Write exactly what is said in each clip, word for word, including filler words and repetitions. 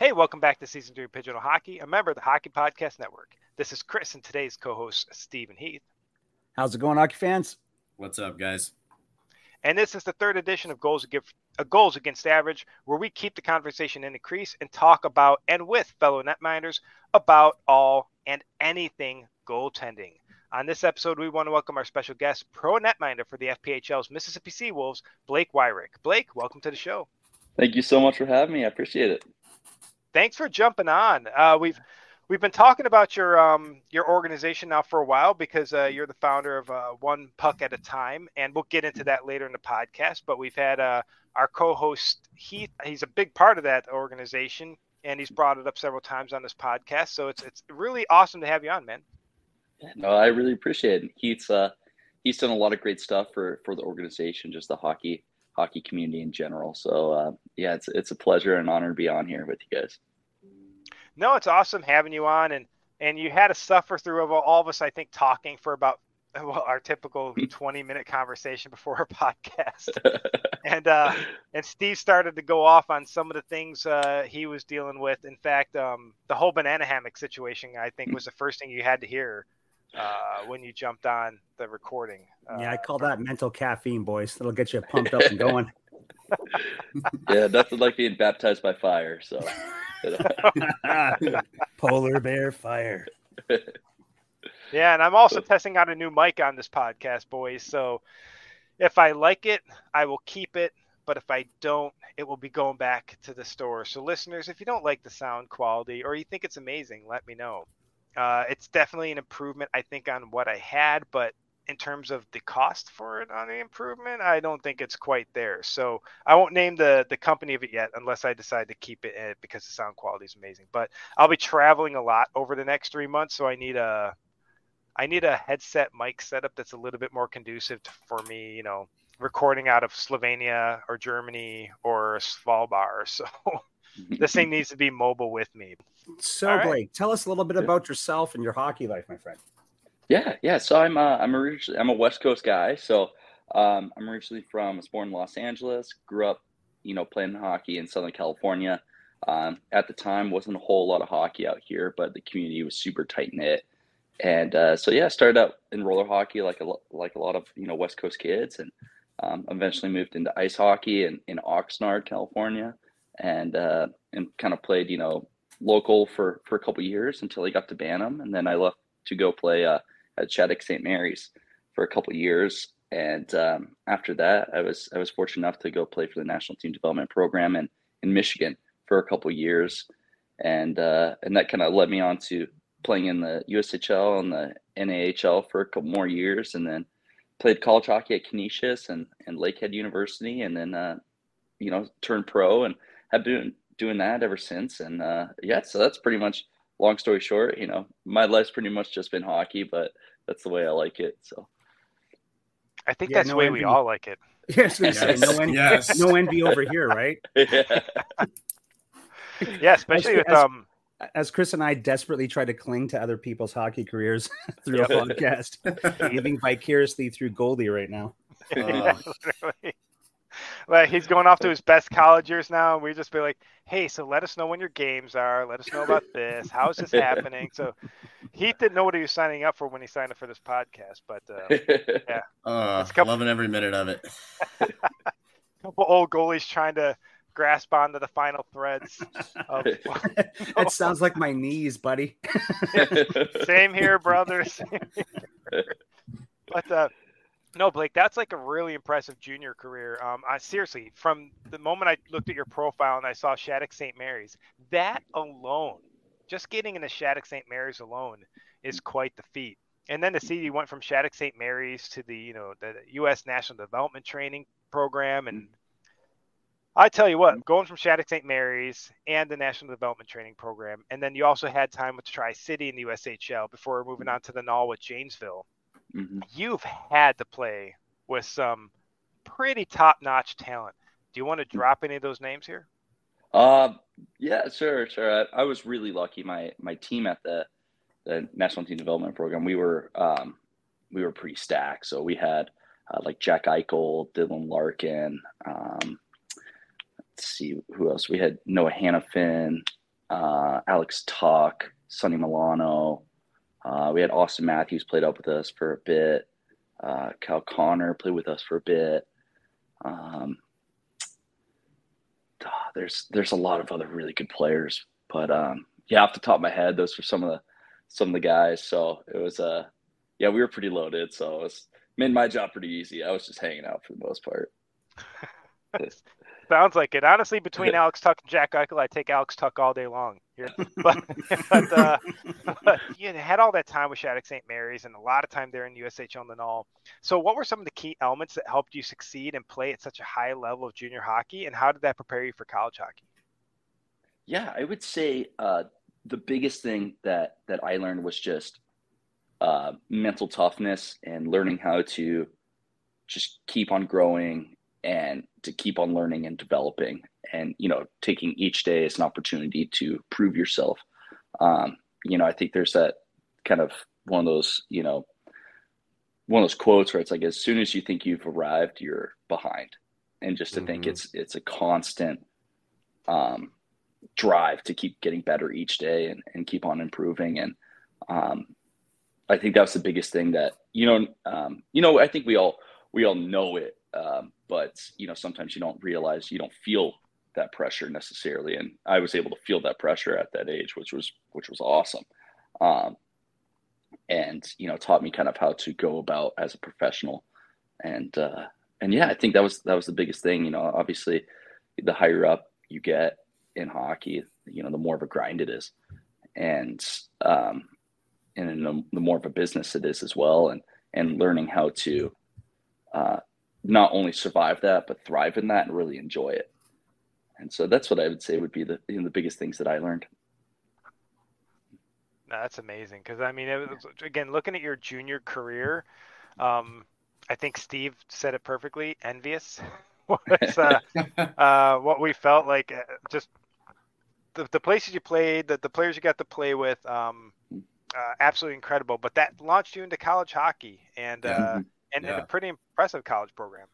Hey, welcome back to Season three of Pigeonhole Hockey, a member of the Hockey Podcast Network. This is Chris and today's co-host, Stephen Heath. How's it going, hockey fans? What's up, guys? And this is the third edition of Goals Against, uh, Goals Against Average, where we keep the conversation in the crease and talk about and with fellow netminders about all and anything goaltending. On this episode, we want to welcome our special guest, pro netminder for the F P H L's Mississippi Sea Wolves, Blake Weyrick. Blake, welcome to the show. Thank you so much for having me. I appreciate it. Thanks for jumping on. Uh, we've we've been talking about your um, your organization now for a while because uh, you're the founder of uh, One Puck at a Time, and we'll get into that later in the podcast. But we've had uh, our co-host Heath. He's a big part of that organization, and he's brought it up several times on this podcast. So it's it's really awesome to have you on, man. No, I really appreciate it. Heath's uh, he's done a lot of great stuff for for the organization, just the hockey. hockey community in general. So uh, yeah, it's it's a pleasure and honor to be on here with you guys. No, it's awesome having you on, and and you had to suffer through all of us, I think, talking for about well our typical twenty minute conversation before a podcast. and uh, and Steve started to go off on some of the things uh, he was dealing with. In fact, um, the whole banana hammock situation, I think, was the first thing you had to hear uh when you jumped on the recording. Uh, yeah, I call that from... mental caffeine, boys. It'll get you pumped up and going. Yeah, nothing like being baptized by fire. So polar bear fire. Yeah, and I'm also testing out a new mic on this podcast, boys. So if I like it, I will keep it. But if I don't, it will be going back to the store. So listeners, if you don't like the sound quality or you think it's amazing, let me know. Uh, it's definitely an improvement, I think, on what I had, but in terms of the cost for it on the improvement, I don't think it's quite there. So I won't name the, the company of it yet unless I decide to keep it in it because the sound quality is amazing. But I'll be traveling a lot over the next three months, so I need a I need a headset mic setup that's a little bit more conducive to, for me, you know, recording out of Slovenia or Germany or Svalbard. So this thing needs to be mobile with me. So, right. Blake, tell us a little bit about yourself and your hockey life, my friend. Yeah, yeah. So I'm uh, I'm originally I'm a West Coast guy. So um, I'm originally from. I was born in Los Angeles. Grew up, you know, playing hockey in Southern California. Um, at the time, wasn't a whole lot of hockey out here, but the community was super tight knit. And uh, so yeah, I started out in roller hockey like a like a lot of you know West Coast kids, and um, eventually moved into ice hockey in, in Oxnard, California. And uh, and kind of played, you know, local for, for a couple of years until I got to Bantam. And then I left to go play uh, at Shattuck Saint Mary's for a couple of years. And um, after that, I was I was fortunate enough to go play for the National Team Development Program in, in Michigan for a couple of years. And uh, and that kind of led me on to playing in the U S H L and the N A H L for a couple more years. And then played college hockey at Canisius and, and Lakehead University. And then, uh, you know, turned pro and I've been doing that ever since. And uh, yeah, so that's pretty much, long story short, you know, my life's pretty much just been hockey, but that's the way I like it. So I think yeah, that's no the way envy. We all like it. Yes, yes. Say, no, envy, yes. No envy over here, right? Yeah, yeah especially as, with... um. As Chris and I desperately try to cling to other people's hockey careers through a podcast, living vicariously through Goldie right now. Yeah, uh, literally. Like he's going off to his best college years now, and we just be like, "Hey, so let us know when your games are. Let us know about this. How's this happening?" So he didn't know what he was signing up for when he signed up for this podcast, but uh, yeah, uh, it's couple, loving every minute of it. A couple old goalies trying to grasp onto the final threads. Of- that sounds like my knees, buddy. Same here, brother. Same here. But. Uh, No, Blake, that's like a really impressive junior career. Um, I seriously, from the moment I looked at your profile and I saw Shattuck Saint Mary's, that alone, just getting into Shattuck Saint Mary's alone is quite the feat. And then to see you went from Shattuck Saint Mary's to the, you know, the U S National Development Training Program. And I tell you what, going from Shattuck Saint Mary's and the National Development Training Program, and then you also had time with Tri-City in the U S H L before moving on to the N A H L with Janesville. Mm-hmm. You've had to play with some pretty top-notch talent. Do you want to drop any of those names here? Uh, yeah, sure, sure. I, I was really lucky. My my team at the the National Team Development Program, we were um, we were pretty stacked. So we had uh, like Jack Eichel, Dylan Larkin. Um, let's see who else. We had Noah Hanifin. uh, Alex Tuck, Sonny Milano. Uh, we had Austin Matthews played up with us for a bit. Uh, Cal Connor played with us for a bit. Um, there's there's a lot of other really good players, but um, yeah, off the top of my head, those were some of the some of the guys. So it was a uh, yeah, we were pretty loaded. So it was, made my job pretty easy. I was just hanging out for the most part. Sounds like it. Honestly, between Alex Tuck and Jack Eichel, I take Alex Tuck all day long. But, but, uh, but you had all that time with Shattuck Saint Mary's and a lot of time there in U S H L and N A H L. So what were some of the key elements that helped you succeed and play at such a high level of junior hockey, and how did that prepare you for college hockey? Yeah, I would say uh, the biggest thing that, that I learned was just uh, mental toughness and learning how to just keep on growing and to keep on learning and developing, and, you know, taking each day as an opportunity to prove yourself. Um, you know, I think there's that kind of one of those, you know, one of those quotes where it's like, as soon as you think you've arrived, you're behind. And just to mm-hmm. think it's, it's a constant um, drive to keep getting better each day and, and keep on improving. And um, I think that was the biggest thing that, you know, um, you know, I think we all, we all know it. Um, but, you know, sometimes you don't realize, you don't feel that pressure necessarily. And I was able to feel that pressure at that age, which was, which was awesome. Um, and, you know, taught me kind of how to go about as a professional. And, uh, and yeah, I think that was, that was the biggest thing. You know, obviously the higher up you get in hockey, you know, the more of a grind it is, and, um, and the, the more of a business it is as well. And, and learning how to, uh, not only survive that, but thrive in that and really enjoy it. And so that's what I would say would be the, you know, the biggest things that I learned. No, that's amazing. Cause I mean, it was, again, looking at your junior career, um, I think Steve said it perfectly. Envious was uh, uh, what we felt like, uh, just the, the places you played, the, the players you got to play with, um, uh, absolutely incredible, but that launched you into college hockey and, yeah. uh, And, yeah. and a pretty impressive college program.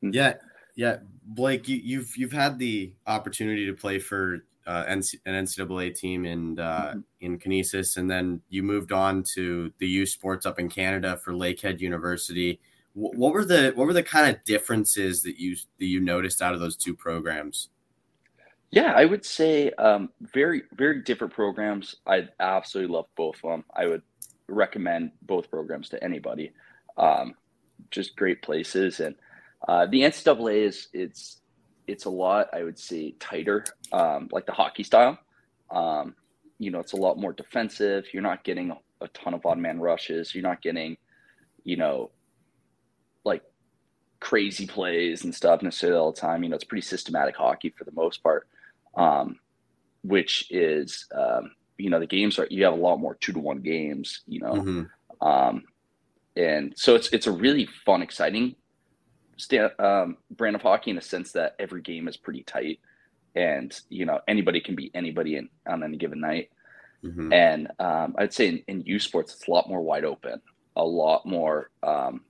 Yeah, yeah, Blake, you, you've you've had the opportunity to play for uh, an N C double A team in uh, mm-hmm. in Canisius, and then you moved on to the youth sports up in Canada for Lakehead University. W- what were the what were the kind of differences that you that you noticed out of those two programs? Yeah, I would say um, very very different programs. I absolutely love both of them. I would recommend both programs to anybody. Um, just great places. And uh, the N C double A is it's, it's a lot, I would say, tighter, um, like the hockey style. Um, you know, it's a lot more defensive. You're not getting a, a ton of odd man rushes. You're not getting, you know, like crazy plays and stuff necessarily all the time. You know, it's pretty systematic hockey for the most part, um, which is, um, you know, the games are, you have a lot more two to one games, you know, mm-hmm. um, and so it's it's a really fun, exciting stand, um, brand of hockey in the sense that every game is pretty tight, and you know anybody can beat anybody in, on any given night. Mm-hmm. And um, I'd say in, in youth sports, it's a lot more wide open, a lot more um,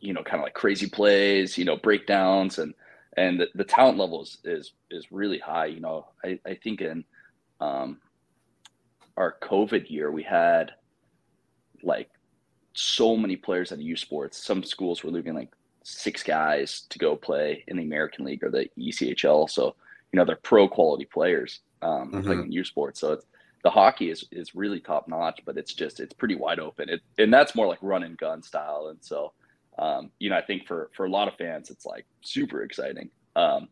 you know kind of like crazy plays, you know breakdowns, and and the, the talent level is, is is really high. You know, I I think in um, our COVID year we had like. So many players at U Sports. Some schools were leaving like six guys to go play in the American League or the E C H L. So, you know, they're pro quality players um, mm-hmm. playing in U Sports. So it's, the hockey is, is really top notch, but it's just, it's pretty wide open. It, and that's more like run and gun style. And so, um, you know, I think for, for a lot of fans, it's like super exciting. Um,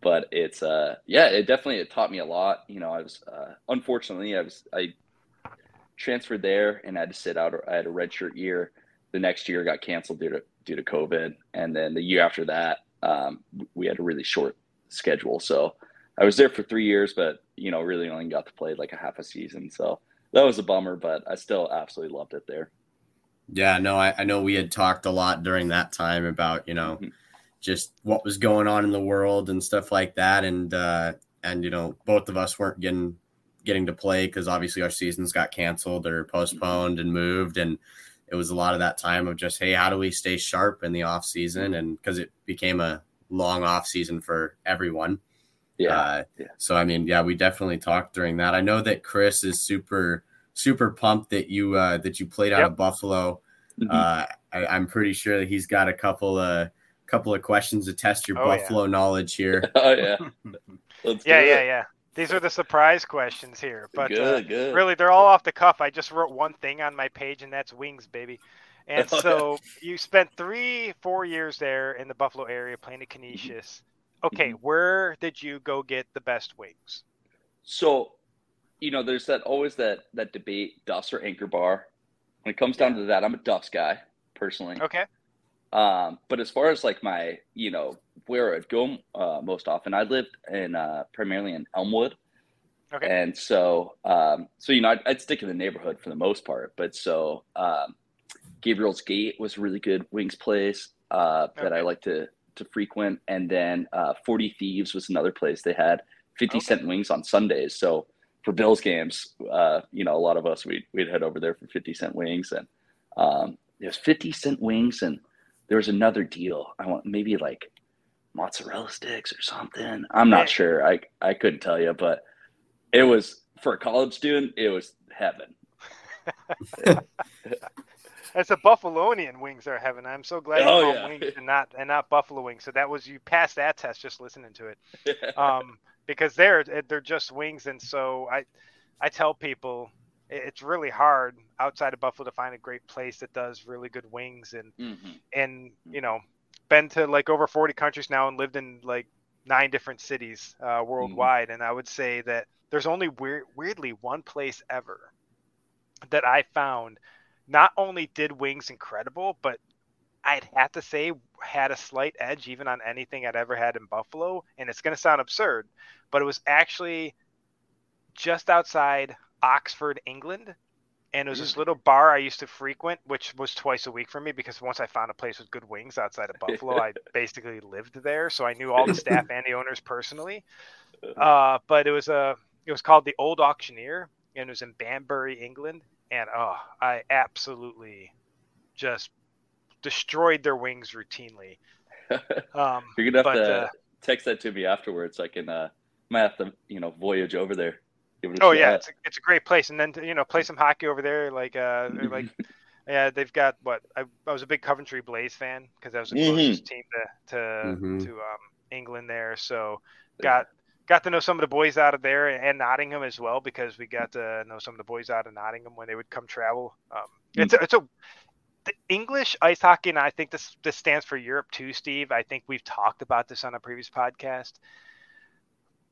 but it's, uh, yeah, it definitely, it taught me a lot. You know, I was, uh, unfortunately I was, I, transferred there and I had to sit out. I had a redshirt year. The next year got canceled due to due to COVID, and then the year after that, um, we had a really short schedule. So I was there for three years, but you know, really only got to play like a half a season. So that was a bummer, but I still absolutely loved it there. Yeah, no, I, I know we had talked a lot during that time about you know mm-hmm. just what was going on in the world and stuff like that, and uh, and you know both of us weren't getting. getting to play because obviously our seasons got canceled or postponed and moved, and it was a lot of that time of just, hey, how do we stay sharp in the off season? And because it became a long off season for everyone, Yeah, uh, yeah. So, I mean, yeah, we definitely talked during that. I know that Chris is super, super pumped that you uh, that you played out yep. of Buffalo. Mm-hmm. Uh, I, I'm pretty sure that he's got a couple of couple of questions to test your oh, Buffalo yeah. knowledge here. Oh yeah, Let's yeah, yeah, yeah. These are the surprise questions here, but good, uh, good. really they're all off the cuff. I just wrote one thing on my page, and that's wings, baby. And so you spent three, four years there in the Buffalo area playing at Canisius. Okay, where did you go get the best wings? So, you know, there's that always that that debate, Duffs or Anchor Bar. When it comes down to that, I'm a Duffs guy personally. Okay. Um, but as far as like my, you know, where I'd go uh, most often, I lived in uh, primarily in Elmwood. Okay. And so, um, so you know, I'd, I'd stick in the neighborhood for the most part. But so. Um, Gabriel's Gate was a really good wings place uh, that okay. I like to, to frequent. And then uh, forty Thieves was another place. They had fifty okay. cent wings on Sundays. So for Bills games, uh, you know, a lot of us, we'd, we'd head over there for fifty cent wings. And um, there's fifty cent wings. And there was another deal. I want maybe like mozzarella sticks or something. I'm not sure. I, I couldn't tell you, but it was for a college student. It was heaven. That's the Buffalonian wings they're having. I'm so glad you oh, call yeah. wings and not and not Buffalo wings. So that was you passed that test just listening to it, um, because they're they're just wings. And so I I tell people it's really hard outside of Buffalo to find a great place that does really good wings. And mm-hmm. and you know, been to like over forty countries now and lived in like nine different cities uh, worldwide. Mm-hmm. And I would say that there's only weird, weirdly one place ever that I found. Not only did wings incredible, but I'd have to say had a slight edge even on anything I'd ever had in Buffalo. And it's going to sound absurd, but it was actually just outside Oxford, England. And it was this little bar I used to frequent, which was twice a week for me because once I found a place with good wings outside of Buffalo, I basically lived there. So I knew all the staff and the owners personally. Uh, but it was a, it was called the Old Auctioneer and it was in Banbury, England. And, oh, I absolutely just destroyed their wings routinely. Um, You're going to have but, to uh, text that to me afterwards. I can, uh, might have to, you know, voyage over there. Oh, yeah, it's a, it's a great place. And then, to, you know, play some hockey over there. Like, uh, like yeah, they've got what? I, I was a big Coventry Blaze fan because that was the closest mm-hmm. team to to, mm-hmm. to um, England there. So got... Got to know some of the boys out of there and Nottingham as well because we got to know some of the boys out of Nottingham when they would come travel. Um, it's a, it's a the English ice hockey, and I think this this stands for Europe too, Steve. I think we've talked about this on a previous podcast.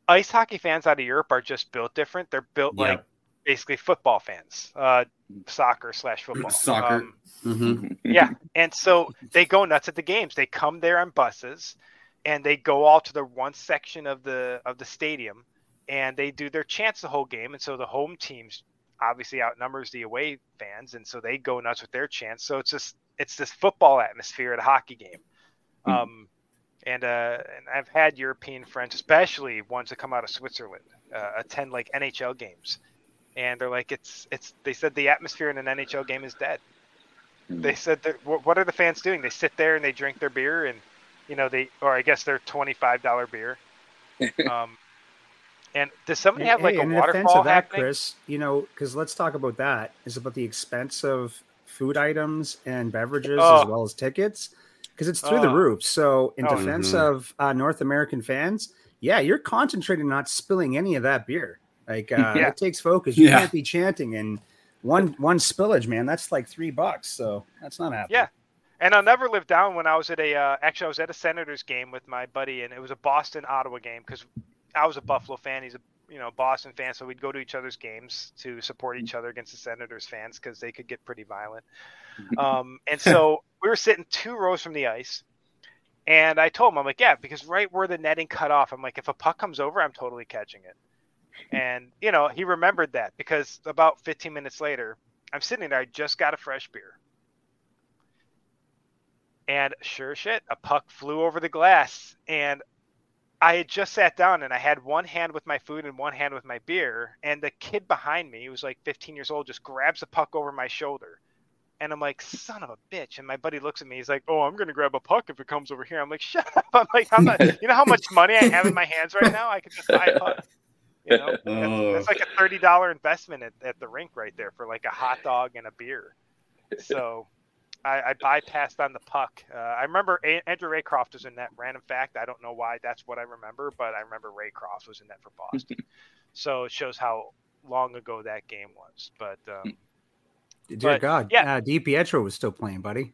Ice hockey fans out of Europe are just built different. They're built yeah. like basically football fans, uh, soccer slash football. Soccer. Um, mm-hmm. Yeah, and so they go nuts at the games. They come there on buses. And they go all to the one section of the of the stadium, and they do their chants the whole game. And so the home teams obviously outnumbers the away fans, and so they go nuts with their chants. So it's just it's this football atmosphere at a hockey game. Mm-hmm. Um, and uh, and I've had European friends, especially ones that come out of Switzerland, uh, attend like N H L games, and they're like it's it's. They said the atmosphere in an N H L game is dead. Mm-hmm. They said that, what are the fans doing? They sit there and they drink their beer and. You know, they, or I guess they're twenty-five dollars beer. Um, and does somebody have like hey, a waterfall of that, Chris, you know, because let's talk about that is about the expense of food items and beverages oh. as well as tickets because it's through oh. the roof. So in oh, defense mm-hmm. of uh, North American fans, yeah, you're concentrating on not spilling any of that beer. Like uh, yeah. it takes focus. You yeah. can't be chanting and one, one spillage, man, that's like three bucks. So that's not happening. Yeah. And I'll never live down when I was at a uh, – actually, I was at a Senators game with my buddy, and it was a Boston-Ottawa game because I was a Buffalo fan. He's a you know Boston fan, so we'd go to each other's games to support each other against the Senators fans because they could get pretty violent. Um, and so we were sitting two rows from the ice, and I told him, I'm like, yeah, because right where the netting cut off, I'm like, if a puck comes over, I'm totally catching it. And, you know, he remembered that because about fifteen minutes later, I'm sitting there. I just got a fresh beer. And sure shit, a puck flew over the glass. And I had just sat down and I had one hand with my food and one hand with my beer. And the kid behind me, who was like fifteen years old, just grabs the puck over my shoulder. And I'm like, son of a bitch. And my buddy looks at me. He's like, oh, I'm going to grab a puck if it comes over here. I'm like, shut up. I'm like, I'm not, you know how much money I have in my hands right now? I could just buy a puck. You know, oh. that's, that's like a thirty dollars investment at, at the rink right there for like a hot dog and a beer. So I, I bypassed on the puck. Uh, I remember a- Andrew Raycroft was in that. Random fact, I don't know why that's what I remember, but I remember Raycroft was in that for Boston. So it shows how long ago that game was. But um, dear but, God, yeah, uh, DiPietro was still playing, buddy.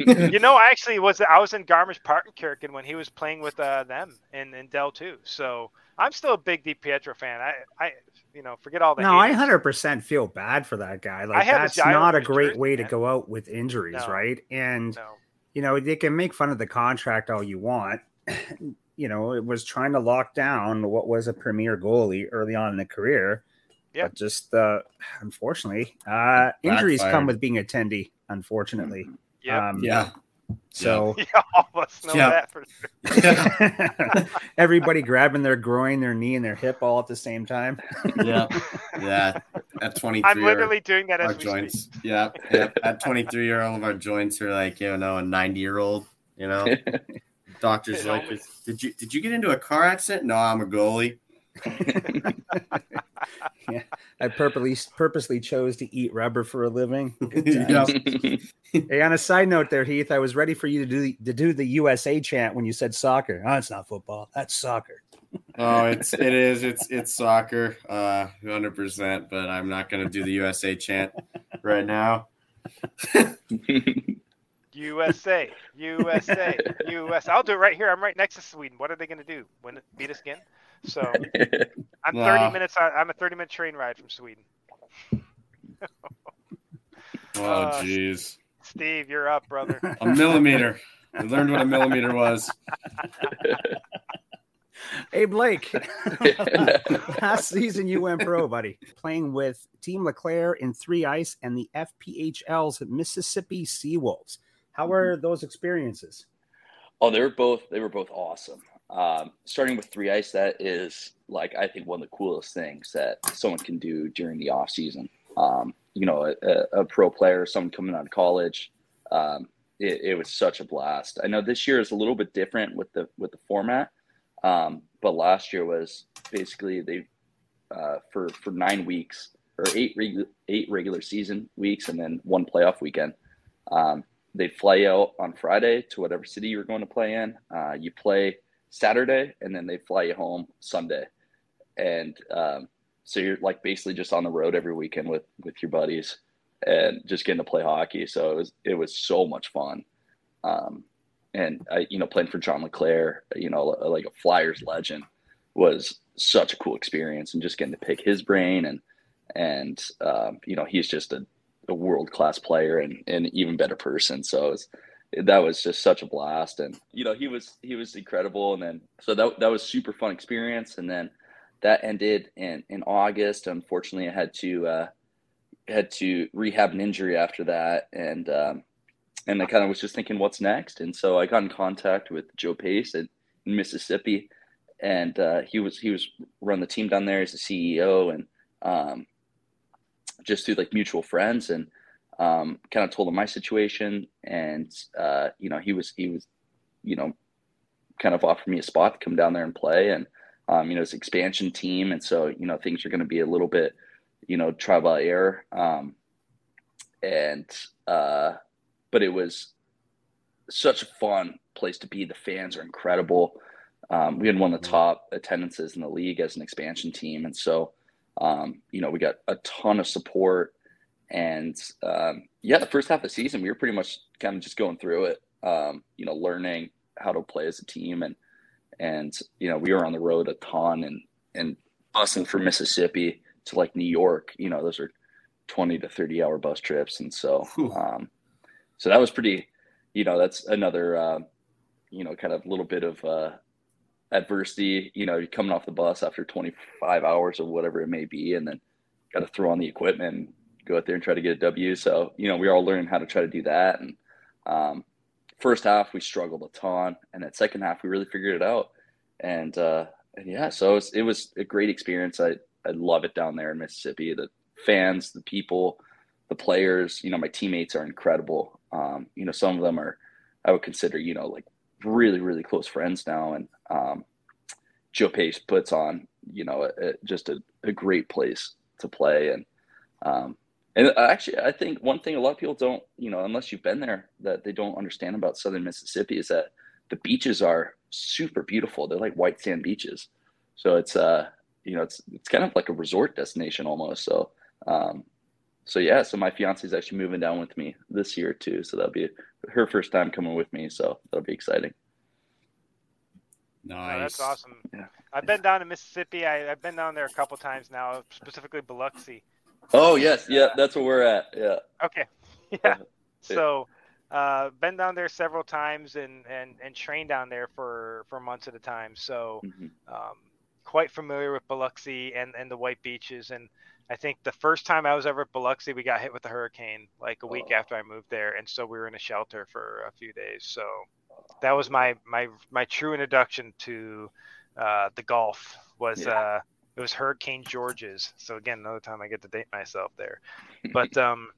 You know, I actually was. I was in Garmisch-Partenkirchen when he was playing with uh, them in, in Dell too. So I'm still a big DiPietro fan. I, I, you know, forget all that. No, haters. I one hundred percent feel bad for that guy. Like that's not a great jersey, way man. to go out with injuries, no. right? And no. you know, they can make fun of the contract all you want. You know, it was trying to lock down what was a premier goalie early on in the career. Yeah, but just uh, unfortunately, uh, injuries Backfired. come with being a tendy. Unfortunately. Mm-hmm. Yep. Um, yeah. So yeah, all of us know yeah. that for sure. Everybody grabbing their groin, their knee, and their hip all at the same time. yeah. Yeah. At twenty-three, I'm literally our, doing that as our we joints. Speak. Yeah. yeah. At twenty-three, all of our joints are like, you know, a ninety year old, you know, doctors like, did you, did you get into a car accident? No, I'm a goalie. yeah, I purposely purposely chose to eat rubber for a living. Yep. Hey, on a side note there, Heath, I was ready for you to do the, to do the U S A chant when you said soccer. Oh, it's not football. That's soccer. Oh, it's it is. It's it's soccer, uh, one hundred percent. But I'm not going to do the U S A chant right now. U S A, U S A, U S A. I'll do it right here. I'm right next to Sweden. What are they going to do? Win, beat us again? So I'm no. thirty minutes. I'm a thirty minute train ride from Sweden. Oh, jeez. Uh, Steve, you're up, brother. A millimeter. I learned what a millimeter was. Hey, Blake. Last season you went pro, buddy, playing with Team LeClaire in Three Ice and the F P H L's Mississippi Sea Wolves. How were those experiences? Oh, they were both. They were both awesome. Um, starting with Three Ice, that is like I think one of the coolest things that someone can do during the off season. Um, you know, a, a pro player, someone coming out of college. Um, it, it was such a blast. I know this year is a little bit different with the with the format. Um, but last year was basically they, uh, for, for nine weeks or eight, regu- eight regular season weeks. And then one playoff weekend, um, they fly out on Friday to whatever city you're going to play in. Uh, you play Saturday and then they fly you home Sunday. And, um, so you're like basically just on the road every weekend with, with your buddies and just getting to play hockey. So it was, it was so much fun. Um, And, I, you know, playing for John LeClaire, you know, like a Flyers legend was such a cool experience and just getting to pick his brain. And, and um, you know, he's just a, a world-class player and, and an even better person. So it was, that was just such a blast. And, you know, he was he was incredible. And then so that that was super fun experience. And then that ended in, in August. Unfortunately, I had to uh, had to rehab an injury after that. And um And I kind of was just thinking, what's next? And so I got in contact with Joe Pace in Mississippi, and uh, he was he was running the team down there as the C E O, and um, just through like mutual friends, and um, kind of told him my situation, and uh, you know he was he was, you know, kind of offered me a spot to come down there and play, and um, you know it's an expansion team, and so you know things are going to be a little bit, you know, trial by error, um, and. Uh, But it was such a fun place to be. The fans are incredible. Um, we had one of the top attendances in the league as an expansion team. And so, um, you know, we got a ton of support. And, um, yeah, the first half of the season, we were pretty much kind of just going through it, um, you know, learning how to play as a team. And, and you know, we were on the road a ton and, and busing from Mississippi to, like, New York. You know, those are twenty to thirty hour bus trips. And so um, – So that was pretty, you know, that's another, uh, you know, kind of little bit of uh, adversity, you know, you're coming off the bus after twenty-five hours or whatever it may be, and then got to throw on the equipment and go out there and try to get a W. So, you know, we all learned how to try to do that. And um, first half, we struggled a ton. And that second half, we really figured it out. And, uh, and yeah, so it was, it was a great experience. I, I love it down there in Mississippi, the fans, the people, the players, you know, my teammates are incredible. Um, you know, some of them are, I would consider, you know, like really, really close friends now. And um, Joe Pace puts on, you know, a, a, just a, a great place to play. And, um, and actually, I think one thing a lot of people don't, you know, unless you've been there, that they don't understand about Southern Mississippi is that the beaches are super beautiful. They're like white sand beaches. So it's, uh, you know, it's, it's kind of like a resort destination almost. So, um, so yeah, so my fiance is actually moving down with me this year too. So that'll be her first time coming with me. So that'll be exciting. Nice. Oh, that's awesome. Yeah. I've been down to Mississippi. I, I've been down there a couple times now, specifically Biloxi. Oh yes. Yeah. That's where we're at. Yeah. Okay. Yeah. So, uh, been down there several times and, and, and trained down there for, for months at a time. So, mm-hmm. um, quite familiar with Biloxi and, and the white beaches. And I think the first time I was ever at Biloxi, we got hit with a hurricane like a week oh. after I moved there. And so we were in a shelter for a few days. So that was my, my, my true introduction to uh, the Gulf was, yeah. uh, it was Hurricane George's. So again, another time I get to date myself there, but, um,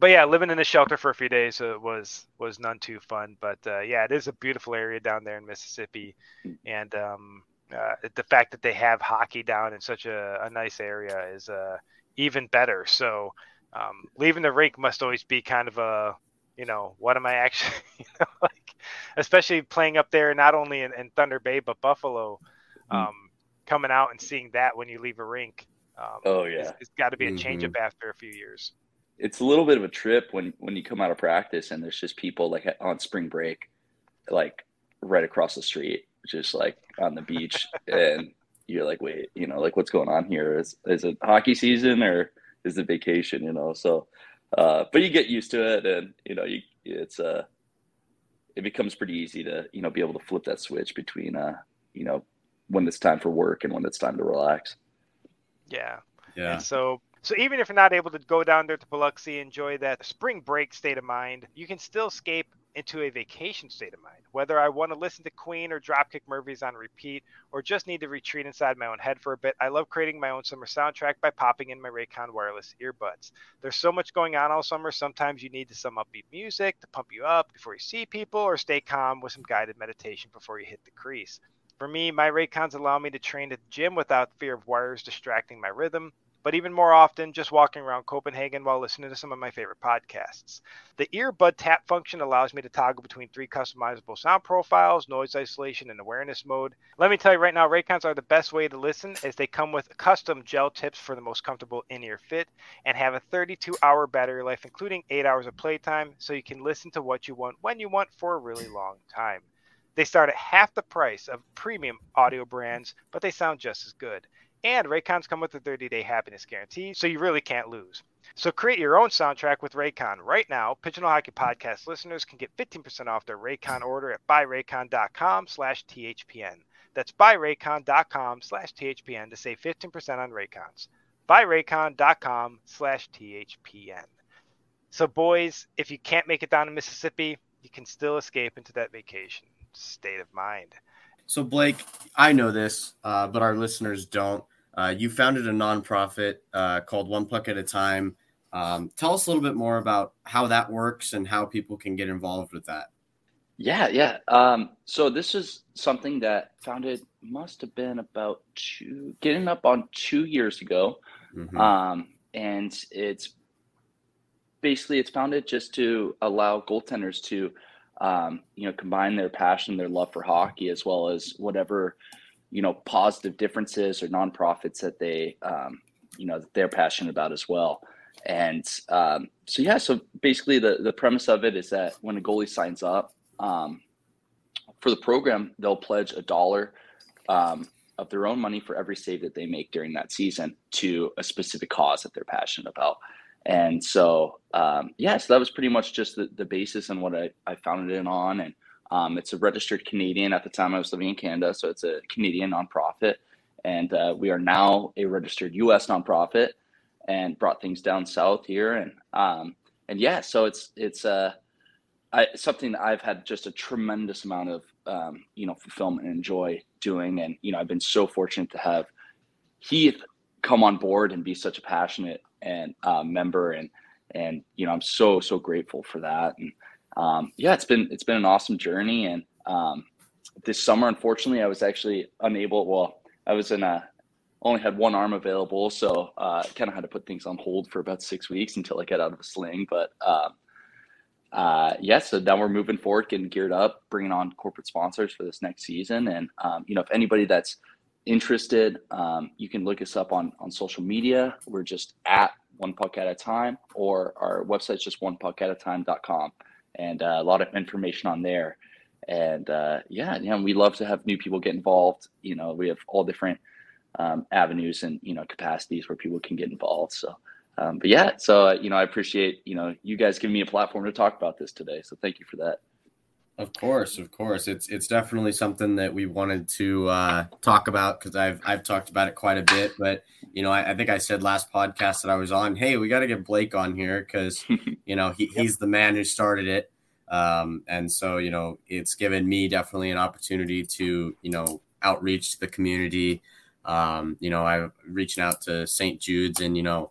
but yeah, living in a shelter for a few days uh, was, was none too fun, but uh, yeah, it is a beautiful area down there in Mississippi. And, um, Uh, the fact that they have hockey down in such a, a nice area is uh, even better. So um, leaving the rink must always be kind of a, you know, what am I actually, you know, like, especially playing up there, not only in, in Thunder Bay, but Buffalo, um, mm. coming out and seeing that when you leave a rink. Um, oh, yeah. It's, it's got to be a change mm-hmm. up after a few years. It's a little bit of a trip when, when you come out of practice and there's just people like on spring break, like right across the street. Just like on the beach and you're like, wait, you know, like what's going on here? Is is it hockey season or is it vacation? You know? So, uh, but you get used to it and you know, you, it's, uh, it becomes pretty easy to, you know, be able to flip that switch between, uh, you know, when it's time for work and when it's time to relax. Yeah. Yeah. And so, so even if you're not able to go down there to Biloxi, enjoy that spring break state of mind, you can still escape into a vacation state of mind. Whether I want to listen to Queen or Dropkick Murphys on repeat, or just need to retreat inside my own head for a bit, I love creating my own summer soundtrack by popping in my Raycon wireless earbuds. There's so much going on all summer, sometimes you need some upbeat music to pump you up before you see people, or stay calm with some guided meditation before you hit the crease. For me, my Raycons allow me to train at the gym without fear of wires distracting my rhythm, but even more often, just walking around Copenhagen while listening to some of my favorite podcasts. The earbud tap function allows me to toggle between three customizable sound profiles, noise isolation, and awareness mode. Let me tell you right now, Raycons are the best way to listen, as they come with custom gel tips for the most comfortable in-ear fit and have a thirty-two hour battery life, including eight hours of playtime, so you can listen to what you want when you want for a really long time. They start at half the price of premium audio brands, but they sound just as good. And Raycons come with a thirty day happiness guarantee, so you really can't lose. So create your own soundtrack with Raycon. Right now, Pigeonhole Hockey Podcast listeners can get fifteen percent off their Raycon order at buyraycon.com slash THPN. That's buyraycon.com slash THPN to save fifteen percent on Raycons. Buyraycon.com slash THPN. So boys, if you can't make it down to Mississippi, you can still escape into that vacation state of mind. So, Blake, I know this, uh, but our listeners don't. Uh, you founded a nonprofit uh, called One Puck at a Time. Um, tell us a little bit more about how that works and how people can get involved with that. Yeah, yeah. Um, so this is something that founded must have been about two, getting up on two years ago. Mm-hmm. Um, and it's basically it's founded just to allow goaltenders to Um, you know, combine their passion, their love for hockey, as well as whatever, you know, positive differences or nonprofits that they, um, you know, that they're passionate about as well. And um, so, yeah, so basically the, the premise of it is that when a goalie signs up um, for the program, they'll pledge a dollar um, of their own money for every save that they make during that season to a specific cause that they're passionate about. And so, um, yeah, so that was pretty much just the, the basis and what I, I founded it on. And um, it's a registered Canadian. At the time I was living in Canada, so it's a Canadian nonprofit. And uh, we are now a registered U S nonprofit and brought things down south here. And um, and yeah, so it's it's uh, I, something that I've had just a tremendous amount of, um, you know, fulfillment and joy doing. And, you know, I've been so fortunate to have Heath come on board and be such a passionate and uh, member and And, you know, I'm so, so grateful for that. And um, yeah, it's been, it's been an awesome journey. And um, this summer, unfortunately, I was actually unable, well, I was in a, only had one arm available. So I uh, kind of had to put things on hold for about six weeks until I got out of the sling. But um, uh, yeah, so now we're moving forward, getting geared up, bringing on corporate sponsors for this next season. And, um, you know, if anybody that's interested, um, you can look us up on, on social media. We're just at One Puck at a Time, or our website's just one puck at a time dot com. And uh, a lot of information on there. And uh, yeah, you know, we love to have new people get involved. You know, we have all different um, avenues and, you know, capacities where people can get involved. So, um, but yeah, so, uh, you know, I appreciate, you know, you guys giving me a platform to talk about this today. So thank you for that. Of course. Of course. It's, it's definitely something that we wanted to uh, talk about, because I've, I've talked about it quite a bit, but, you know, I, I think I said last podcast that I was on, hey, we got to get Blake on here, because, you know, he, he's the man who started it. Um, and so, you know, it's given me definitely an opportunity to, you know, outreach to the community. Um, you know, I'm reaching out to Saint Jude's, and, you know,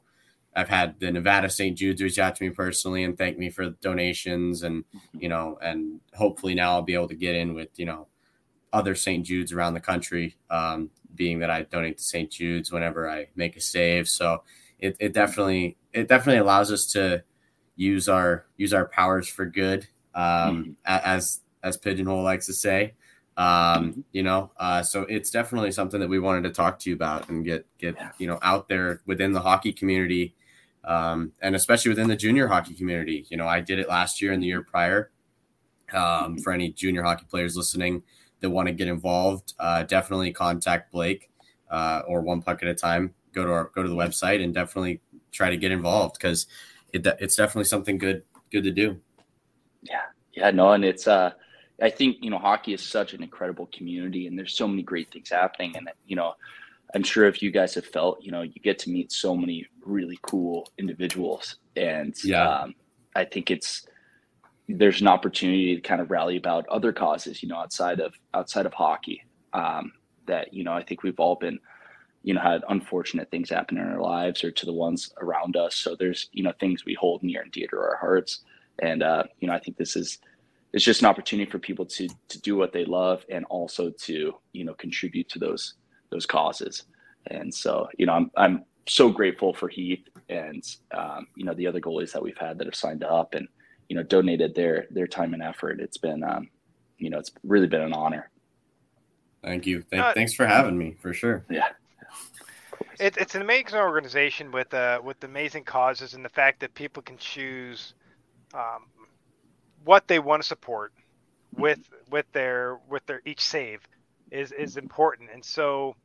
I've had the Nevada Saint Jude's reach out to me personally and thank me for donations, and, you know, and hopefully now I'll be able to get in with, you know, other Saint Jude's around the country, um, being that I donate to Saint Jude's whenever I make a save. So it, it definitely, it definitely allows us to use our, use our powers for good. Um, mm-hmm. as, as Pigeonhole likes to say, um, you know, uh, so it's definitely something that we wanted to talk to you about and get, get, yeah. you know, out there within the hockey community. Um, and especially within the junior hockey community. You know, I did it last year and the year prior. Um, mm-hmm. For any junior hockey players listening that want to get involved, uh, definitely contact Blake, uh, or One Puck at a Time, go to our, go to the website and definitely try to get involved. 'Cause it, it's definitely something good, good to do. Yeah. Yeah, no. And it's, uh, I think, you know, hockey is such an incredible community, and there's so many great things happening. And, you know, I'm sure if you guys have felt, you know, you get to meet so many really cool individuals, and yeah. um, I think it's, there's an opportunity to kind of rally about other causes, you know, outside of, outside of hockey, um, that, you know, I think we've all been, you know, had unfortunate things happen in our lives or to the ones around us. So there's, you know, things we hold near and dear to our hearts. And, uh, you know, I think this is, it's just an opportunity for people to, to do what they love, and also to, you know, contribute to those, those causes. And so, you know, I'm, I'm so grateful for Heath and, um, you know, the other goalies that we've had that have signed up and, you know, donated their, their time and effort. It's been, um, you know, it's really been an honor. Thank you. Th- uh, thanks for having me, for sure. Yeah. It, it's an amazing organization with, uh, with amazing causes, and the fact that people can choose, um, what they want to support with with their with their each save is is important. And so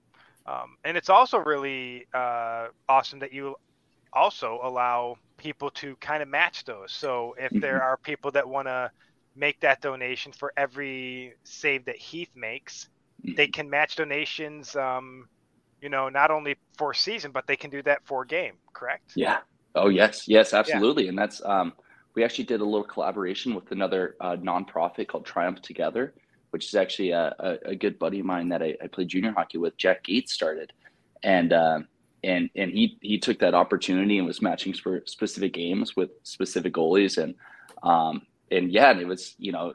um and it's also really uh awesome that you also allow people to kind of match those. So if there are people that want to make that donation for every save that Heath makes, they can match donations, um you know, not only for season, but they can do that for game, correct? Yeah. Oh yes, yes, absolutely. Yeah. And that's um we actually did a little collaboration with another uh, nonprofit called Triumph Together, which is actually a, a, a good buddy of mine that I, I played junior hockey with. Jack Gates started, and uh, and and he he took that opportunity and was matching for specific games with specific goalies, and um and yeah, and it was you know,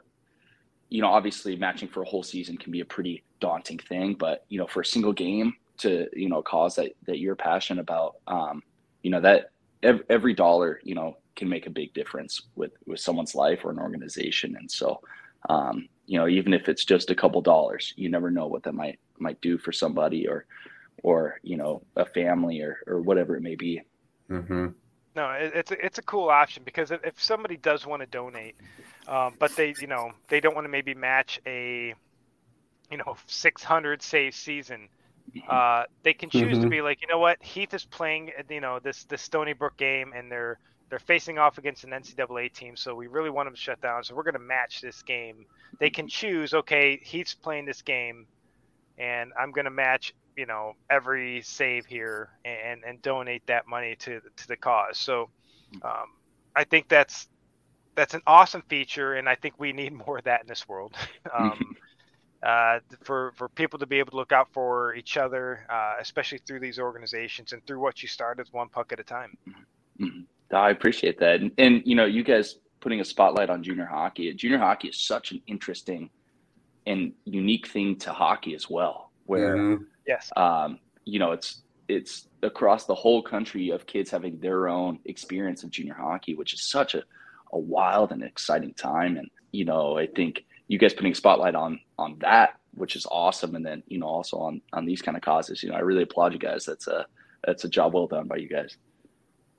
you know obviously matching for a whole season can be a pretty daunting thing, but you know for a single game to you know a cause that, that you're passionate about, um you know that every, every dollar you know. can make a big difference with, with someone's life or an organization. And so, um, you know, even if it's just a couple dollars, you never know what that might, might do for somebody or, or, you know, a family or, or whatever it may be. Mm-hmm. No, it, it's, a, it's a cool option, because if, if somebody does want to donate, um, but they, you know, they don't want to maybe match a, you know, six hundred save season, uh, they can choose mm-hmm. to be like, you know what, Heath is playing, you know, this, this Stony Brook game, and they're, They're facing off against an N C double A team, so we really want them to shut down. So we're going to match this game. They can choose, okay, Heath's playing this game, and I'm going to match, you know, every save here and, and donate that money to to the cause. So um, I think that's that's an awesome feature, and I think we need more of that in this world. Um, uh, for, for people to be able to look out for each other, uh, especially through these organizations and through what you start as One Puck at a Time. Mm-hmm. I appreciate that. And, and, you know, you guys putting a spotlight on junior hockey. Junior hockey is such an interesting and unique thing to hockey as well, where, mm-hmm. yes, um, you know, it's it's across the whole country of kids having their own experience of junior hockey, which is such a, a wild and exciting time. And, you know, I think you guys putting a spotlight on on that, which is awesome. And then, you know, also on on these kind of causes, you know, I really applaud you guys. That's a that's a job well done by you guys.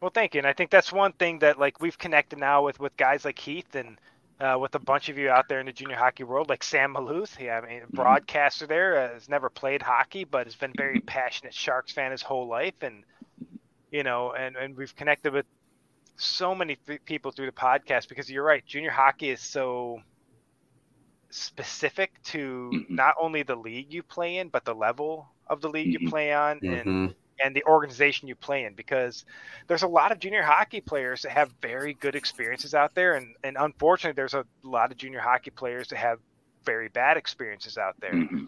Well, thank you. And I think that's one thing that, like, we've connected now with, with guys like Heath and uh, with a bunch of you out there in the junior hockey world, like Sam Malooth, yeah, I mean, a broadcaster there, uh, has never played hockey, but has been very passionate Sharks fan his whole life. And, you know, and, and we've connected with so many th- people through the podcast, because you're right, junior hockey is so specific to mm-hmm. not only the league you play in, but the level of the league mm-hmm. you play on. Mm-hmm. And, and the organization you play in, because there's a lot of junior hockey players that have very good experiences out there. And, and unfortunately, there's a lot of junior hockey players that have very bad experiences out there. Mm-hmm.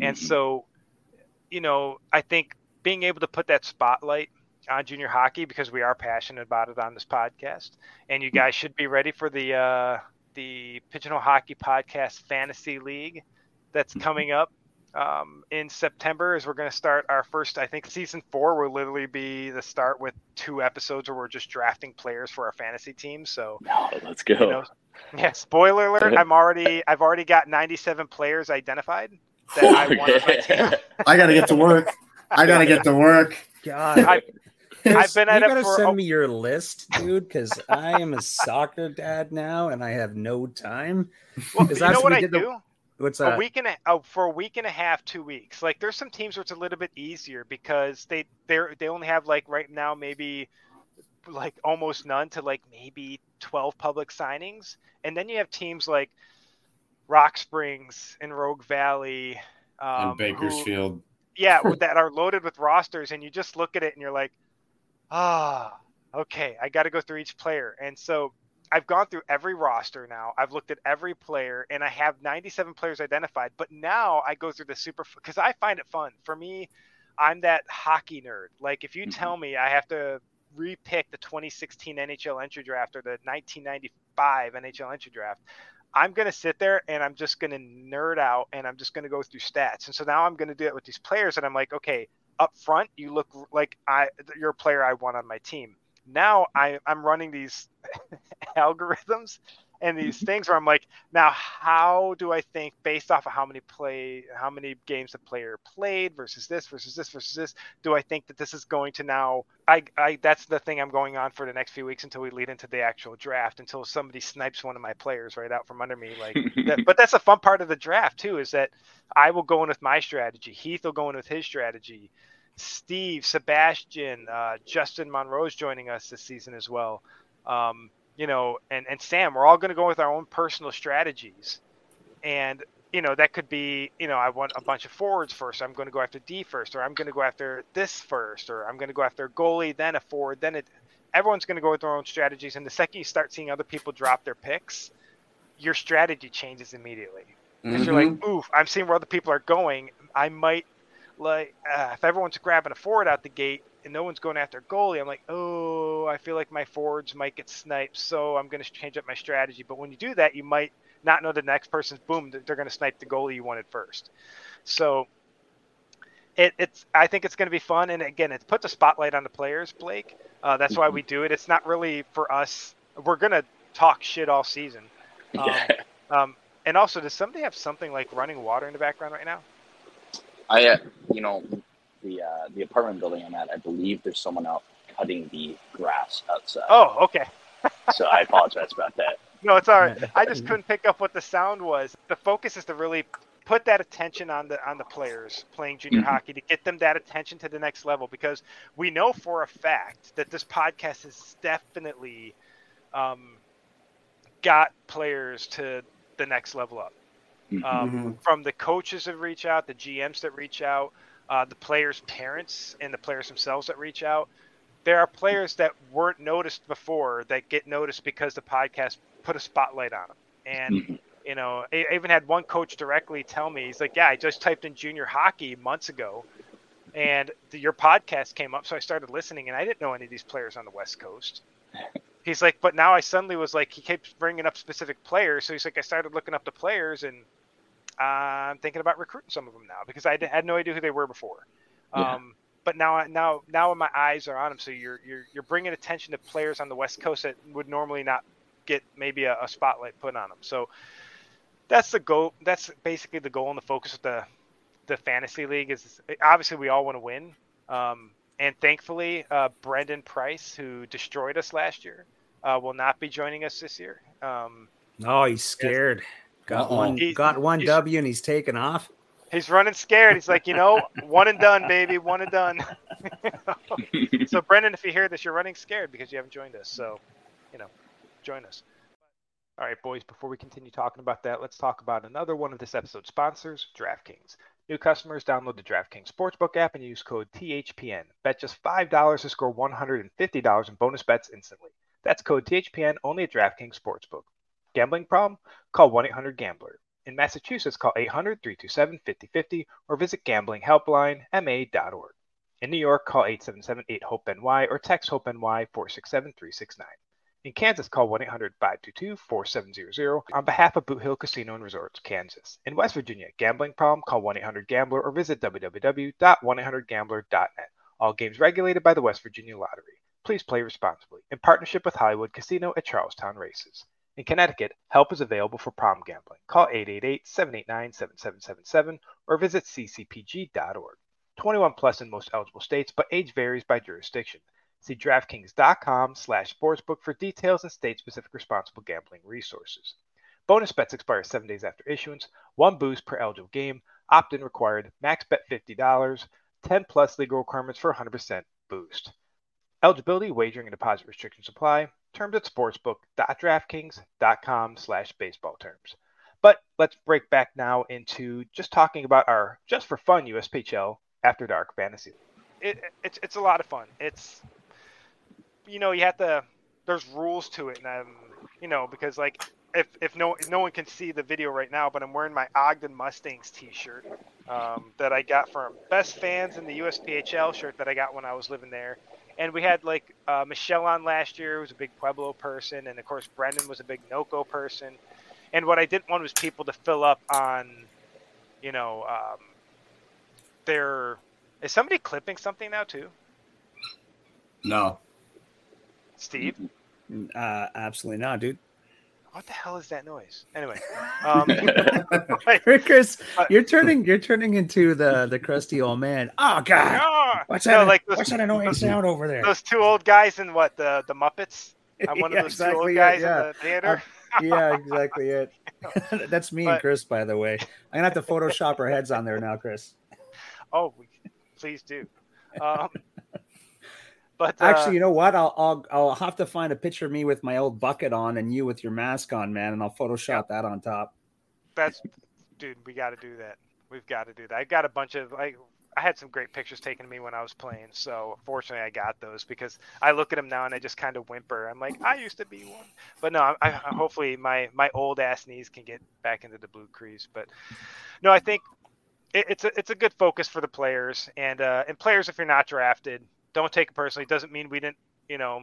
And so, you know, I think being able to put that spotlight on junior hockey, because we are passionate about it on this podcast, and you guys should be ready for the, uh, the Pigeonhole Hockey Podcast Fantasy League that's coming up. Um, in September is we're going to start our first, I think season four will literally be the start with two episodes where we're just drafting players for our fantasy team. So no, let's go. You know, yeah. Spoiler alert. I'm already, I've already got ninety-seven players identified that oh, I want yeah. on my team. I got to get to work. I got to get to work. God, I, I've been at you it gotta for send oh, me your list, dude, because I am a soccer dad now and I have no time. Well, you know what I do? The, What's that? A week and a, oh, for a week and a half, two weeks. Like there's some teams where it's a little bit easier because they they they only have like right now maybe like almost none to like maybe twelve public signings, and then you have teams like Rock Springs and Rogue Valley um, and Bakersfield, who, yeah, that are loaded with rosters, and you just look at it and you're like, ah, oh, okay, I got to go through each player, and so. I've gone through every roster now. I've looked at every player, and I have ninety-seven players identified. But now I go through the super – because I find it fun. For me, I'm that hockey nerd. Like, if you mm-hmm. tell me I have to re-pick the twenty sixteen N H L entry draft or the nineteen ninety-five N H L entry draft, I'm going to sit there, and I'm just going to nerd out, and I'm just going to go through stats. And so now I'm going to do it with these players, and I'm like, okay, up front, you look like I you're a player I want on my team. Now I, I'm running these algorithms and these things where I'm like, now how do I think based off of how many play, how many games the player played versus this, versus this, versus this, do I think that this is going to now, I, I, that's the thing I'm going on for the next few weeks until we lead into the actual draft, until somebody snipes one of my players right out from under me. Like, that, but that's the fun part of the draft too, is that I will go in with my strategy. Heath will go in with his strategy. Steve, Sebastian, uh, Justin Monroe's joining us this season as well. Um, you know, and, and Sam, we're all going to go with our own personal strategies. And, you know, that could be, you know, I want a bunch of forwards first. I'm going to go after D first, or I'm going to go after this first, or I'm going to go after a goalie, then a forward, then it, everyone's going to go with their own strategies. And the second you start seeing other people drop their picks, your strategy changes immediately. Because mm-hmm. you're like, oof, I'm seeing where other people are going. I might, Like, uh, if everyone's grabbing a forward out the gate and no one's going after a goalie, I'm like, oh, I feel like my forwards might get sniped, so I'm going to change up my strategy. But when you do that, you might not know the next person's boom, they're going to snipe the goalie you wanted first. So it, it's, I think it's going to be fun. And again, it puts a spotlight on the players, Blake. Uh, that's why we do it. It's not really for us. We're going to talk shit all season. Um, yeah. um, and also, does somebody have something like running water in the background right now? I, uh, you know, the uh, the apartment building I'm at, I believe there's someone out cutting the grass outside. Oh, okay. So I apologize about that. No, it's all right. I just couldn't pick up what the sound was. The focus is to really put that attention on the on the players playing junior mm-hmm. hockey, to get them that attention to the next level, because we know for a fact that this podcast has definitely um, got players to the next level up. Um, mm-hmm. From the coaches that reach out, the G Ms that reach out, uh, the players' parents and the players themselves that reach out. There are players that weren't noticed before that get noticed because the podcast put a spotlight on them. And, mm-hmm. you know, I even had one coach directly tell me, he's like, yeah, I just typed in junior hockey months ago and the, your podcast came up. So I started listening, and I didn't know any of these players on the West Coast. he's like, but now I suddenly was like, he kept bringing up specific players. So he's like, I started looking up the players, and uh, I'm thinking about recruiting some of them now, because I had no idea who they were before. Yeah. Um, but now, now, now my eyes are on them. So you're, you're, you're bringing attention to players on the West Coast that would normally not get maybe a, a spotlight put on them. So that's the goal. That's basically the goal and the focus of the, the fantasy league is, obviously we all want to win. Um, and thankfully, uh, Brendan Price, who destroyed us last year, uh, will not be joining us this year. Um, no, he's scared. Got Uh-oh. one, he, got one W, and he's taking off. He's running scared. He's like, you know, one and done, baby, one and done. So, Brendan, if you hear this, you're running scared because you haven't joined us. So, you know, join us. All right, boys, before we continue talking about that, let's talk about another one of this episode's sponsors, DraftKings. New customers, download the DraftKings Sportsbook app and use code T H P N. Bet just five dollars to score one hundred fifty dollars in bonus bets instantly. That's code T H P N only at DraftKings Sportsbook. Gambling problem? Call one eight hundred gambler. In Massachusetts, call eight hundred three two seven five oh five oh or visit gambling helpline m a dot org. In New York, call eight seven seven eight hope N Y or text hope N Y four six seven three six nine. In Kansas, call one eight hundred five two two four seven zero zero on behalf of Boot Hill Casino and Resorts, Kansas. In West Virginia, gambling problem, call one eight hundred gambler or visit w w w dot one eight hundred gambler dot net. All games regulated by the West Virginia Lottery. Please play responsibly. In partnership with Hollywood Casino at Charlestown Races. In Connecticut, help is available for problem gambling. Call eight eight eight seven eight nine seven seven seven seven or visit c c p g dot org. twenty-one plus in most eligible states, but age varies by jurisdiction. See DraftKings.com slash sportsbook for details and state-specific responsible gambling resources. Bonus bets expire seven days after issuance. One boost per eligible game. Opt-in required. Max bet fifty dollars. ten plus legal requirements for one hundred percent boost. Eligibility, wagering, and deposit restrictions apply. Terms at sportsbook.draftkings.com slash baseball terms. But let's break back now into just talking about our just-for-fun U S P H L After Dark Fantasy. It, it's it's a lot of fun. It's... You know, you have to, there's rules to it. And I'm, you know, because like if, if no, if no one can see the video right now, but I'm wearing my Ogden Mustangs t-shirt um, that I got from Best Fans in the U S P H L shirt that I got when I was living there. And we had like uh, Michelle on last year, who was a big Pueblo person. And of course, Brendan was a big Noco person. And what I didn't want was people to fill up on, you know, um, their, is somebody clipping something now too? No. Steve? Uh, absolutely not, dude. What the hell is that noise? Anyway, um, Chris, you're turning you're turning into the the crusty old man. Oh God! Oh, what's that? No, like those, what's that annoying those, sound over there? Those two old guys in what the the Muppets? I'm one yeah, of those exactly two old guys it, yeah. in the theater. Uh, yeah, exactly it. That's me but, and Chris, by the way. I'm gonna have to Photoshop our heads on there now, Chris. Oh, please do. Um, But, uh, actually, you know what? I'll, I'll I'll have to find a picture of me with my old bucket on and you with your mask on, man, and I'll Photoshop that on top. That's, dude, we got to do that. We've got to do that. I got a bunch of like I had some great pictures taken of me when I was playing, so fortunately I got those because I look at them now and I just kind of whimper. I'm like, I used to be one, but no, I, I, hopefully my my old ass knees can get back into the blue crease. But no, I think it, it's a it's a good focus for the players and uh, and players. If you're not drafted, don't take it personally. It doesn't mean we didn't, you know,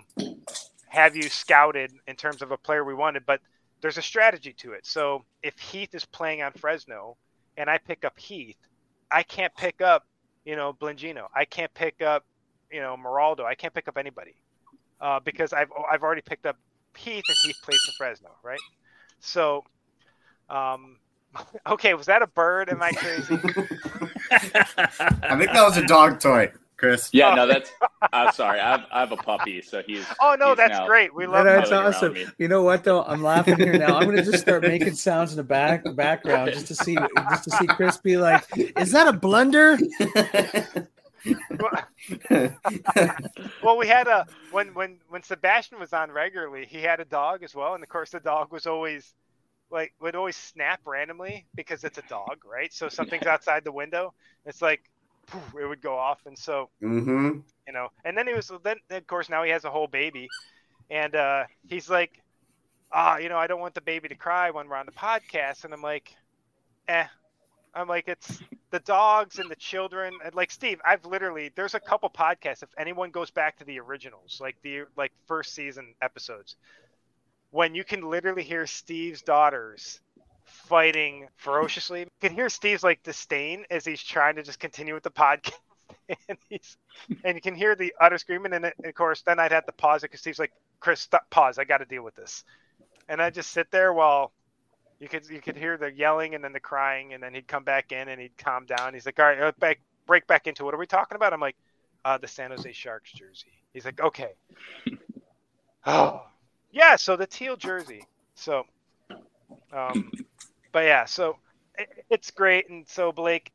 have you scouted in terms of a player we wanted, but there's a strategy to it. So if Heath is playing on Fresno and I pick up Heath, I can't pick up, you know, Blangino. I can't pick up, you know, Meraldo. I can't pick up anybody uh, because I've I've already picked up Heath and Heath plays for Fresno, right? So, um, okay, was that a bird? Am I crazy? I think that was a dog toy. Chris. Yeah, no, that's. I'm uh, sorry, I have, I have a puppy, so he's. Oh no, he's that's now, great. We love. That's awesome. You know what though? I'm laughing here now. I'm gonna just start making sounds in the back background just to see just to see Chris be like, "Is that a blunder?" Well, we had a when when when Sebastian was on regularly, he had a dog as well, and of course the dog was always like would always snap randomly because it's a dog, right? So something's outside the window. It's like. It would go off, and so mm-hmm. you know. And then he was then, of course, now he has a whole baby, and uh, he's like, "Ah, oh, you know, I don't want the baby to cry when we're on the podcast." And I'm like, "Eh," I'm like, "It's the dogs and the children. And like, Steve, I've literally, there's a couple podcasts. If anyone goes back to the originals, like the like first season episodes, when you can literally hear Steve's daughters fighting ferociously, you can hear Steve's like disdain as he's trying to just continue with the podcast. And, he's, and you can hear the utter screaming. And, it, and of course, then I'd have to pause it because Steve's like, Chris, stop, pause. I got to deal with this. And I just sit there while you could you could hear the yelling and then the crying. And then he'd come back in and he'd calm down. He's like, all right, back, break back into what are we talking about? I'm like, uh, the San Jose Sharks jersey. He's like, okay. Oh, yeah. So the teal jersey. So, um, but yeah, so it, it's great. And so, Blake,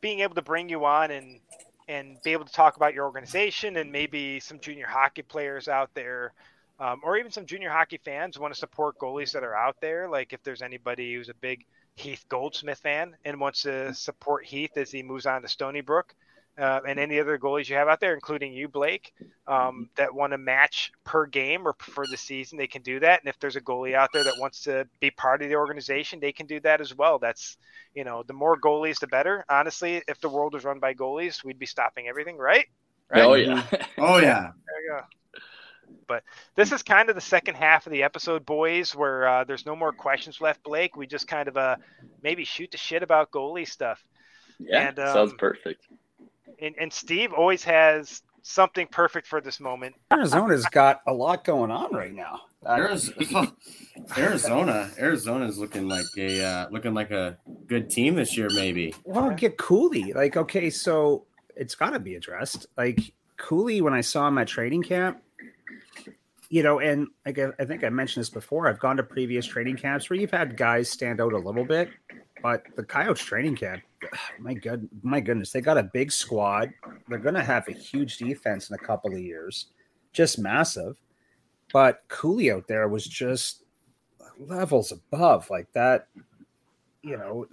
being able to bring you on and and be able to talk about your organization and maybe some junior hockey players out there, um, or even some junior hockey fans who want to support goalies that are out there. Like if there's anybody who's a big Heath Goldsmith fan and wants to support Heath as he moves on to Stony Brook, uh, and any other goalies you have out there, including you, Blake, um, that want to match per game or for the season, they can do that. And if there's a goalie out there that wants to be part of the organization, they can do that as well. That's, you know, the more goalies, the better. Honestly, if the world was run by goalies, we'd be stopping everything, right? Right? Oh, yeah. Oh, yeah. There you go. But this is kind of the second half of the episode, boys, where uh, there's no more questions left, Blake. We just kind of uh, maybe shoot the shit about goalie stuff. Yeah, and, um, sounds perfect. And, and Steve always has something perfect for this moment. Arizona's got a lot going on right now. Arizona, Arizona, Arizona's looking like a uh, looking like a good team this year, maybe. Well, get Cooley. Like, okay, so it's got to be addressed. Like Cooley, when I saw him at training camp. You know, and like I, I think I mentioned this before, I've gone to previous training camps where you've had guys stand out a little bit, but the Coyotes training camp, my good, my goodness, they got a big squad. They're going to have a huge defense in a couple of years, just massive. But Cooley out there was just levels above like that. You know,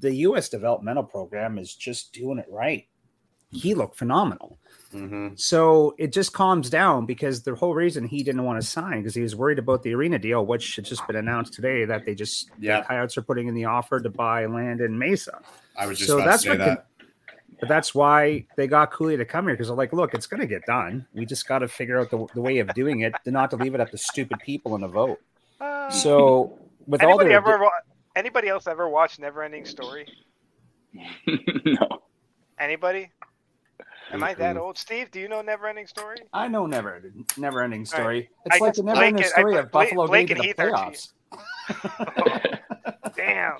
the U S developmental program is just doing it right. He looked phenomenal. Mm-hmm. So it just calms down because the whole reason he didn't want to sign because he was worried about the arena deal, which had just been announced today that they just yeah. the Coyotes are putting in the offer to buy land in Mesa. I was just so about that's to say what that. Can, yeah. But that's why they got Cooley to come here because they're like, look, it's going to get done. We just got to figure out the, the way of doing it, not to leave it up to stupid people in a vote. Uh, so with all the ever, anybody else ever watched Never Ending Story? No. Anybody? Am I that old, Steve? Do you know Never Ending Story? I know Never Never Ending Story. Right. It's I like the Never Blake Ending Story I, I, of Blake, Buffalo Blake Dave in the playoffs. Oh, damn!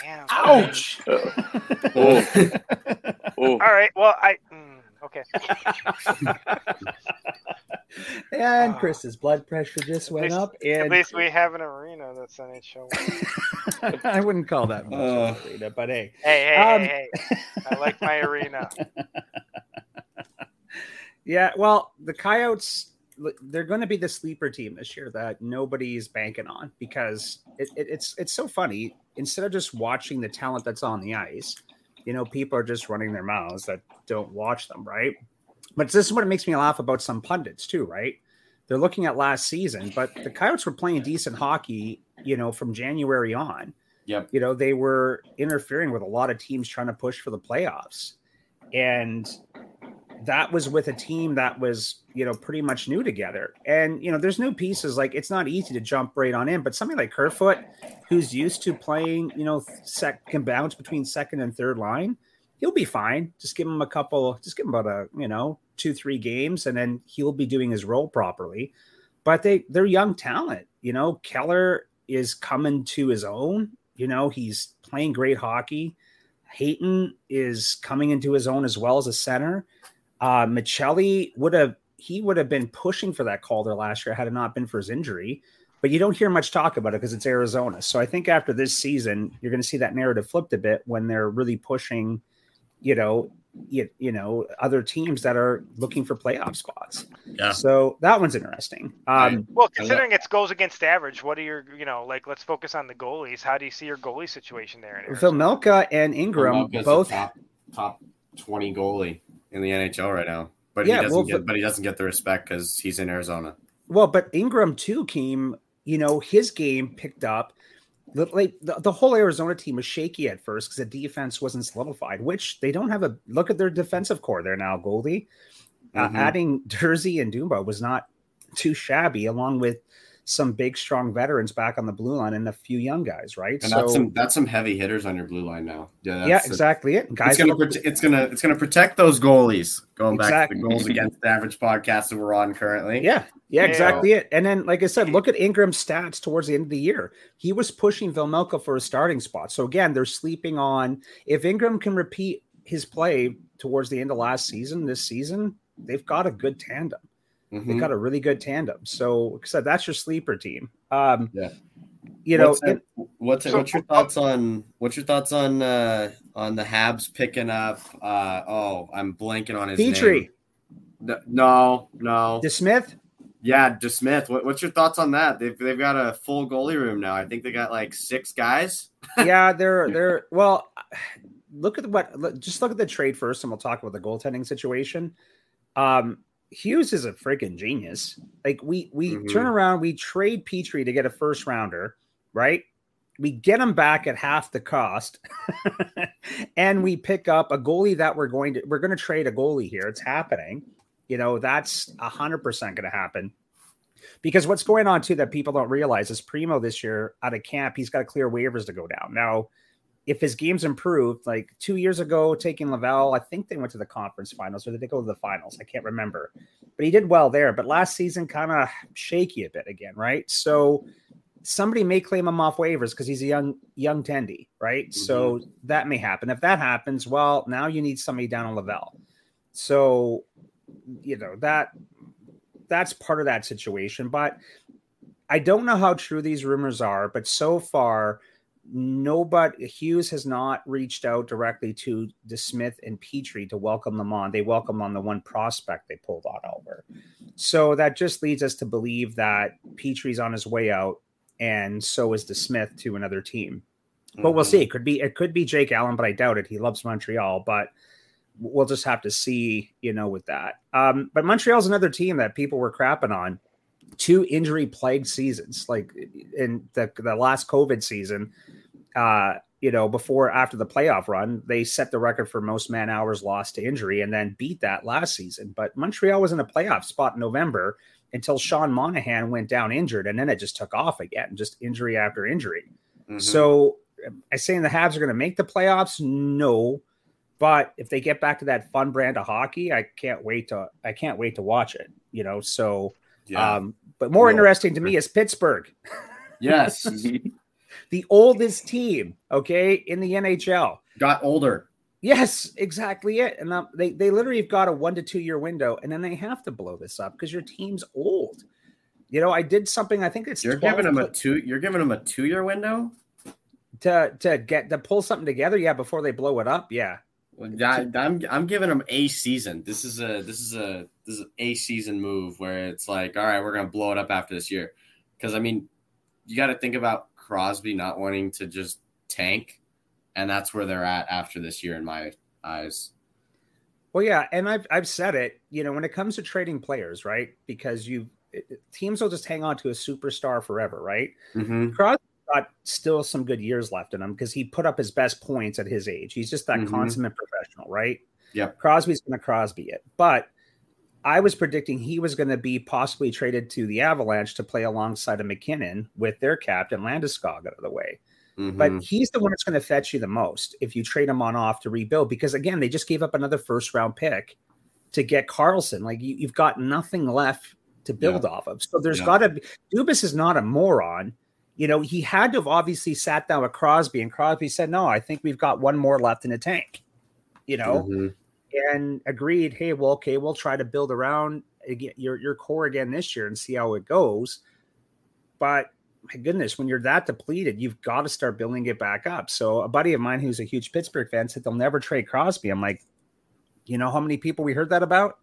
Damn! Ouch! Oh. Oh. All right. Well, I mm, okay. And Chris's blood pressure just went least, up. And... At least we have an arena that's N H L. I wouldn't call that much uh, an arena, but hey. Hey, hey, um... hey, hey. I like my arena. Yeah, well, the Coyotes, they're going to be the sleeper team this year that nobody's banking on because it, it, it's it's so funny. Instead of just watching the talent that's on the ice, you know, people are just running their mouths that don't watch them, right? But this is what it makes me laugh about some pundits too, right? They're looking at last season, but the Coyotes were playing decent hockey, you know, from January on. Yep. You know, they were interfering with a lot of teams trying to push for the playoffs. And that was with a team that was, you know, pretty much new together. And, you know, there's new pieces. Like, it's not easy to jump right on in, but somebody like Kerfoot, who's used to playing, you know, sec- can bounce between second and third line, he'll be fine. Just give him a couple, just give him about a, you know, two, three games, and then he'll be doing his role properly. But they, they're young talent. You know, Keller is coming to his own. You know, he's playing great hockey. Hayton is coming into his own as well as a center. Uh, Michelli would have, he would have been pushing for that call there last year had it not been for his injury. But you don't hear much talk about it because it's Arizona. So I think after this season, you're going to see that narrative flipped a bit when they're really pushing, you know, you, you know, other teams that are looking for playoff spots. Yeah. So that one's interesting. Um, well, considering it's goals against average, what are your, you know, like, let's focus on the goalies. How do you see your goalie situation there? Vilmelka and Ingram Vilmelka's both top, top twenty goalie in the N H L right now, but yeah, he doesn't well, get, but he doesn't get the respect because he's in Arizona. Well, but Ingram too came, you know, his game picked up. The, the, the whole Arizona team was shaky at first because the defense wasn't solidified, which they don't have a look at their defensive core there now, Goldie. Mm-hmm. Uh, adding Dursey and Dumba was not too shabby, along with some big, strong veterans back on the blue line and a few young guys, right? And so, that's some that's some heavy hitters on your blue line now. Yeah, that's yeah exactly a, it. Guys, it's gonna prote- it's gonna it's gonna protect those goalies. Going exactly. back to the goals against average podcast that we're on currently. Yeah, yeah, yeah, exactly it. And then, like I said, look at Ingram's stats towards the end of the year. He was pushing Vilmelka for a starting spot. So again, they're sleeping on if Ingram can repeat his play towards the end of last season, this season, they've got a good tandem. Mm-hmm. They've got a really good tandem. So, so that's your sleeper team. Um, yeah. You know, what's it, it, what's, it, what's your thoughts on what's your thoughts on uh, on the Habs picking up? Uh, oh, I'm blanking on his Petrie. name. No, no. DeSmith. Yeah, DeSmith. What, what's your thoughts on that? They've they've got a full goalie room now. I think they got like six guys. yeah, they're they're well. Look at what. Just look at the trade first, and we'll talk about the goaltending situation. Um. Hughes is a freaking genius. Like we we mm-hmm. turn around, we trade Petrie to get a first rounder, right? We get him back at half the cost, and we pick up a goalie that we're going to we're going to trade a goalie here. It's happening, you know. That's a hundred percent going to happen because what's going on too that people don't realize is Primo this year out of camp. He's got to clear waivers to go down now. If his game's improved, like two years ago, taking Laval, I think they went to the conference finals or did they go to the finals? I can't remember, but he did well there. But last season, kind of shaky a bit again, right? So somebody may claim him off waivers because he's a young, young tendy, right? Mm-hmm. So that may happen. If that happens, well, now you need somebody down on Laval. So, you know, that that's part of that situation. But I don't know how true these rumors are, but so far, nobody Hughes has not reached out directly to DeSmith and Petrie to welcome them on. They welcome on the one prospect they pulled on over. So that just leads us to believe that Petrie's on his way out, and so is DeSmith to another team. Mm-hmm. But we'll see. It could be it could be Jake Allen, but I doubt it. He loves Montreal, but we'll just have to see, you know, with that. Um, but Montreal's another team that people were crapping on. Two injury-plagued seasons, like in the, the last COVID season, uh, you know, before after the playoff run, they set the record for most man hours lost to injury and then beat that last season. But Montreal was in a playoff spot in November until Sean Monahan went down injured, and then it just took off again, just injury after injury. Mm-hmm. So I saying the Habs are going to make the playoffs? No. But if they get back to that fun brand of hockey, I can't wait to I can't wait to watch it, you know, so – Yeah. Um, but more cool. interesting to me is Pittsburgh. Yes. The oldest team, okay, in the N H L. Got older. Yes, exactly it. And um, they, they literally have got a one to two year window, and then they have to blow this up because your team's old. You know, I did something, I think it's you're giving them a two you're giving them a two year window to to get to pull something together, yeah, before they blow it up. Yeah. Well, I, I'm I'm giving them a season. This is a this is a this is an a season move where it's like, all right, we're gonna blow it up after this year, because I mean, you got to think about Crosby not wanting to just tank, and that's where they're at after this year in my eyes. Well, yeah, and I've I've said it, you know, when it comes to trading players, right? Because you teams will just hang on to a superstar forever, right? Mm-hmm. Crosby. Got still some good years left in him because he put up his best points at his age. He's just that mm-hmm. consummate professional, right? Yeah. Crosby's going to Crosby it. But I was predicting he was going to be possibly traded to the Avalanche to play alongside of McKinnon with their captain Landeskog out of the way. Mm-hmm. But he's the one that's going to fetch you the most if you trade him on off to rebuild, because again, they just gave up another first round pick to get Carlson. Like you, you've got nothing left to build yeah. off of. So there's yeah. got to be Dubas is not a moron. You know, he had to have obviously sat down with Crosby, and Crosby said, no, I think we've got one more left in the tank, you know, mm-hmm. and agreed, hey, well, okay, we'll try to build around your, your core again this year and see how it goes. But my goodness, when you're that depleted, you've got to start building it back up. So a buddy of mine who's a huge Pittsburgh fan said they'll never trade Crosby. I'm like, you know how many people we heard that about?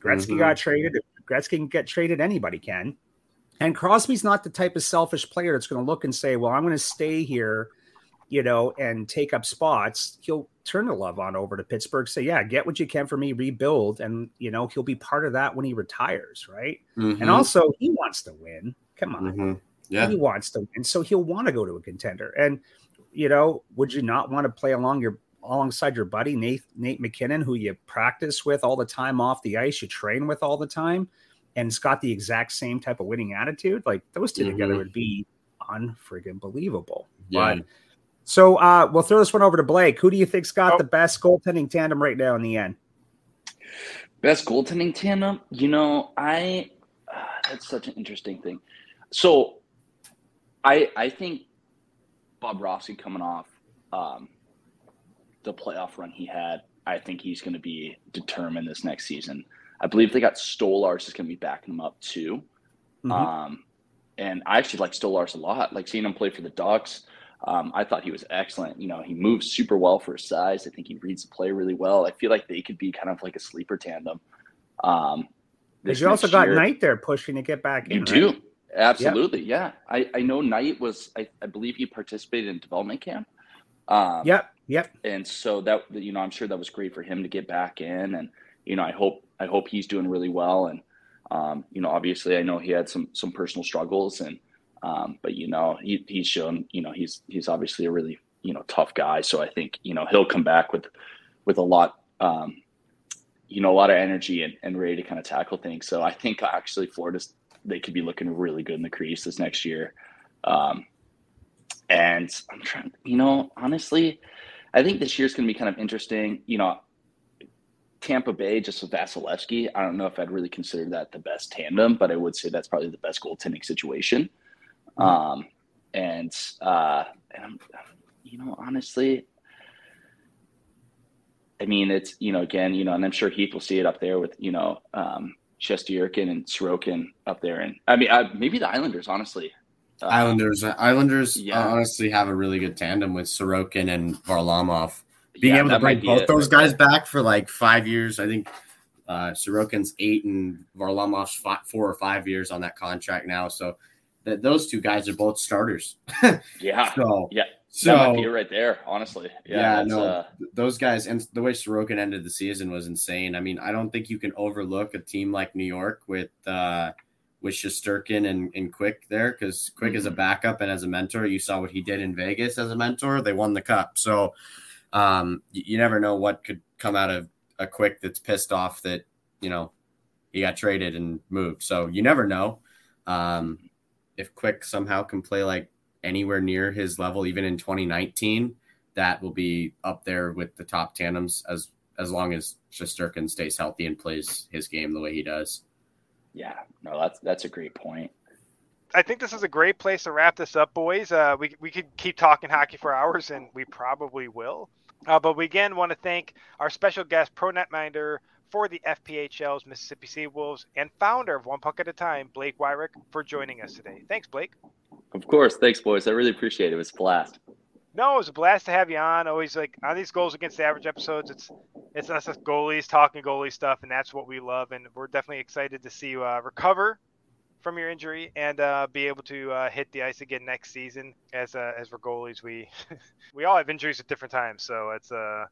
Gretzky mm-hmm. got traded. If Gretzky can get traded, anybody can. And Crosby's not the type of selfish player that's going to look and say, well, I'm going to stay here, you know, and take up spots. He'll turn the love on over to Pittsburgh, say, yeah, get what you can for me, rebuild. And, you know, he'll be part of that when he retires, right? Mm-hmm. And also, he wants to win. Come on. Mm-hmm. Yeah. He wants to win, so he'll want to go to a contender. And, you know, would you not want to play along your alongside your buddy, Nate, Nate McKinnon, who you practice with all the time off the ice, you train with all the time, and it's got the exact same type of winning attitude? Like, those two mm-hmm. together would be unfreaking believable. Yeah. But, so uh, we'll throw this one over to Blake. Who do you think's got oh. the best goaltending tandem right now in the N? Best goaltending tandem? You know, I uh, that's such an interesting thing. So I I think Bob Rossi coming off um, the playoff run he had, I think he's going to be determined this next season. I believe they got Stolarz is going to be backing him up too. Mm-hmm. Um, and I actually like Stolarz a lot. Like seeing him play for the Ducks, um, I thought he was excellent. You know, he moves super well for his size. I think he reads the play really well. I feel like they could be kind of like a sleeper tandem. Um, because you also got year. Knight there pushing to get back in. You do. Right? Absolutely. Yep. Yeah. I, I know Knight was, I, I believe he participated in development camp. Um, yep. Yep. And so that, you know, I'm sure that was great for him to get back in. And, you know, I hope, I hope he's doing really well. And, um, you know, obviously I know he had some, some personal struggles and, um, but you know, he, he's shown, you know, he's, he's obviously a really, you know, tough guy. So I think, you know, he'll come back with, with a lot, um, you know, a lot of energy and, and ready to kind of tackle things. So I think actually Florida's, they could be looking really good in the crease this next year. Um, and I'm trying, you know, honestly, I think this year's going to be kind of interesting. You know, Tampa Bay, just with Vasilevsky, I don't know if I'd really consider that the best tandem, but I would say that's probably the best goaltending situation. Um, and, uh, and I'm, you know, honestly, I mean, it's, you know, again, you know, and I'm sure Heath will see it up there with, you know, um, Shesterkin and Sorokin up there, and I mean, I, maybe the Islanders. Honestly, uh, Islanders, Islanders, yeah. honestly have a really good tandem with Sorokin and Varlamov. Being yeah, able to bring both it. those guys back for like five years, I think uh, Sorokin's eight and Varlamov's five, four or five years on that contract now. So that those two guys are both starters. yeah, so yeah, so that might be right there. Honestly, yeah, yeah no, uh, those guys, and the way Sorokin ended the season was insane. I mean, I don't think you can overlook a team like New York with uh, with Shesterkin and, and Quick there, because Quick mm-hmm. is a backup and as a mentor, you saw what he did in Vegas as a mentor. They won the cup, so um, you, you never know what could come out of a Quick that's pissed off that you know he got traded and moved. So you never know um, if Quick somehow can play like anywhere near his level, even in twenty nineteen, that will be up there with the top tandems as, as long as Shesterkin stays healthy and plays his game the way he does. Yeah, no, that's, that's a great point. I think this is a great place to wrap this up, boys. Uh, we, we could keep talking hockey for hours and we probably will. Uh, but we again want to thank our special guest, pro netminder for the F P H L's Mississippi Sea Wolves and founder of One Puck at a Time, Blake Weyrick, for joining us today. Thanks, Blake. Of course. Thanks, boys. I really appreciate it. It was a blast. No, it was a blast to have you on. Always like on these goals against the average episodes, it's it's us as goalies talking goalie stuff, and that's what we love. And we're definitely excited to see you uh, recover from your injury and uh, be able to uh, hit the ice again next season. As uh, as we're goalies, we we all have injuries at different times, so it's uh,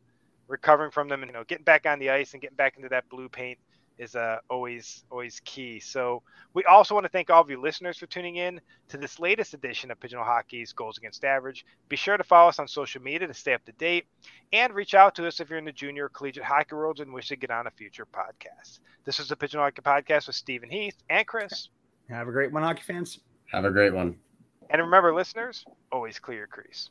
recovering from them and you know getting back on the ice and getting back into that blue paint is uh, always, always key. So we also want to thank all of you listeners for tuning in to this latest edition of Pigeonhole Hockey's Goals Against Average. Be sure to follow us on social media to stay up to date and reach out to us if you're in the junior or collegiate hockey worlds and wish to get on a future podcast. This is the Pigeonhole Hockey Podcast with Stephen Heath and Chris. Have a great one, hockey fans. Have a great one. And remember, listeners, always clear your crease.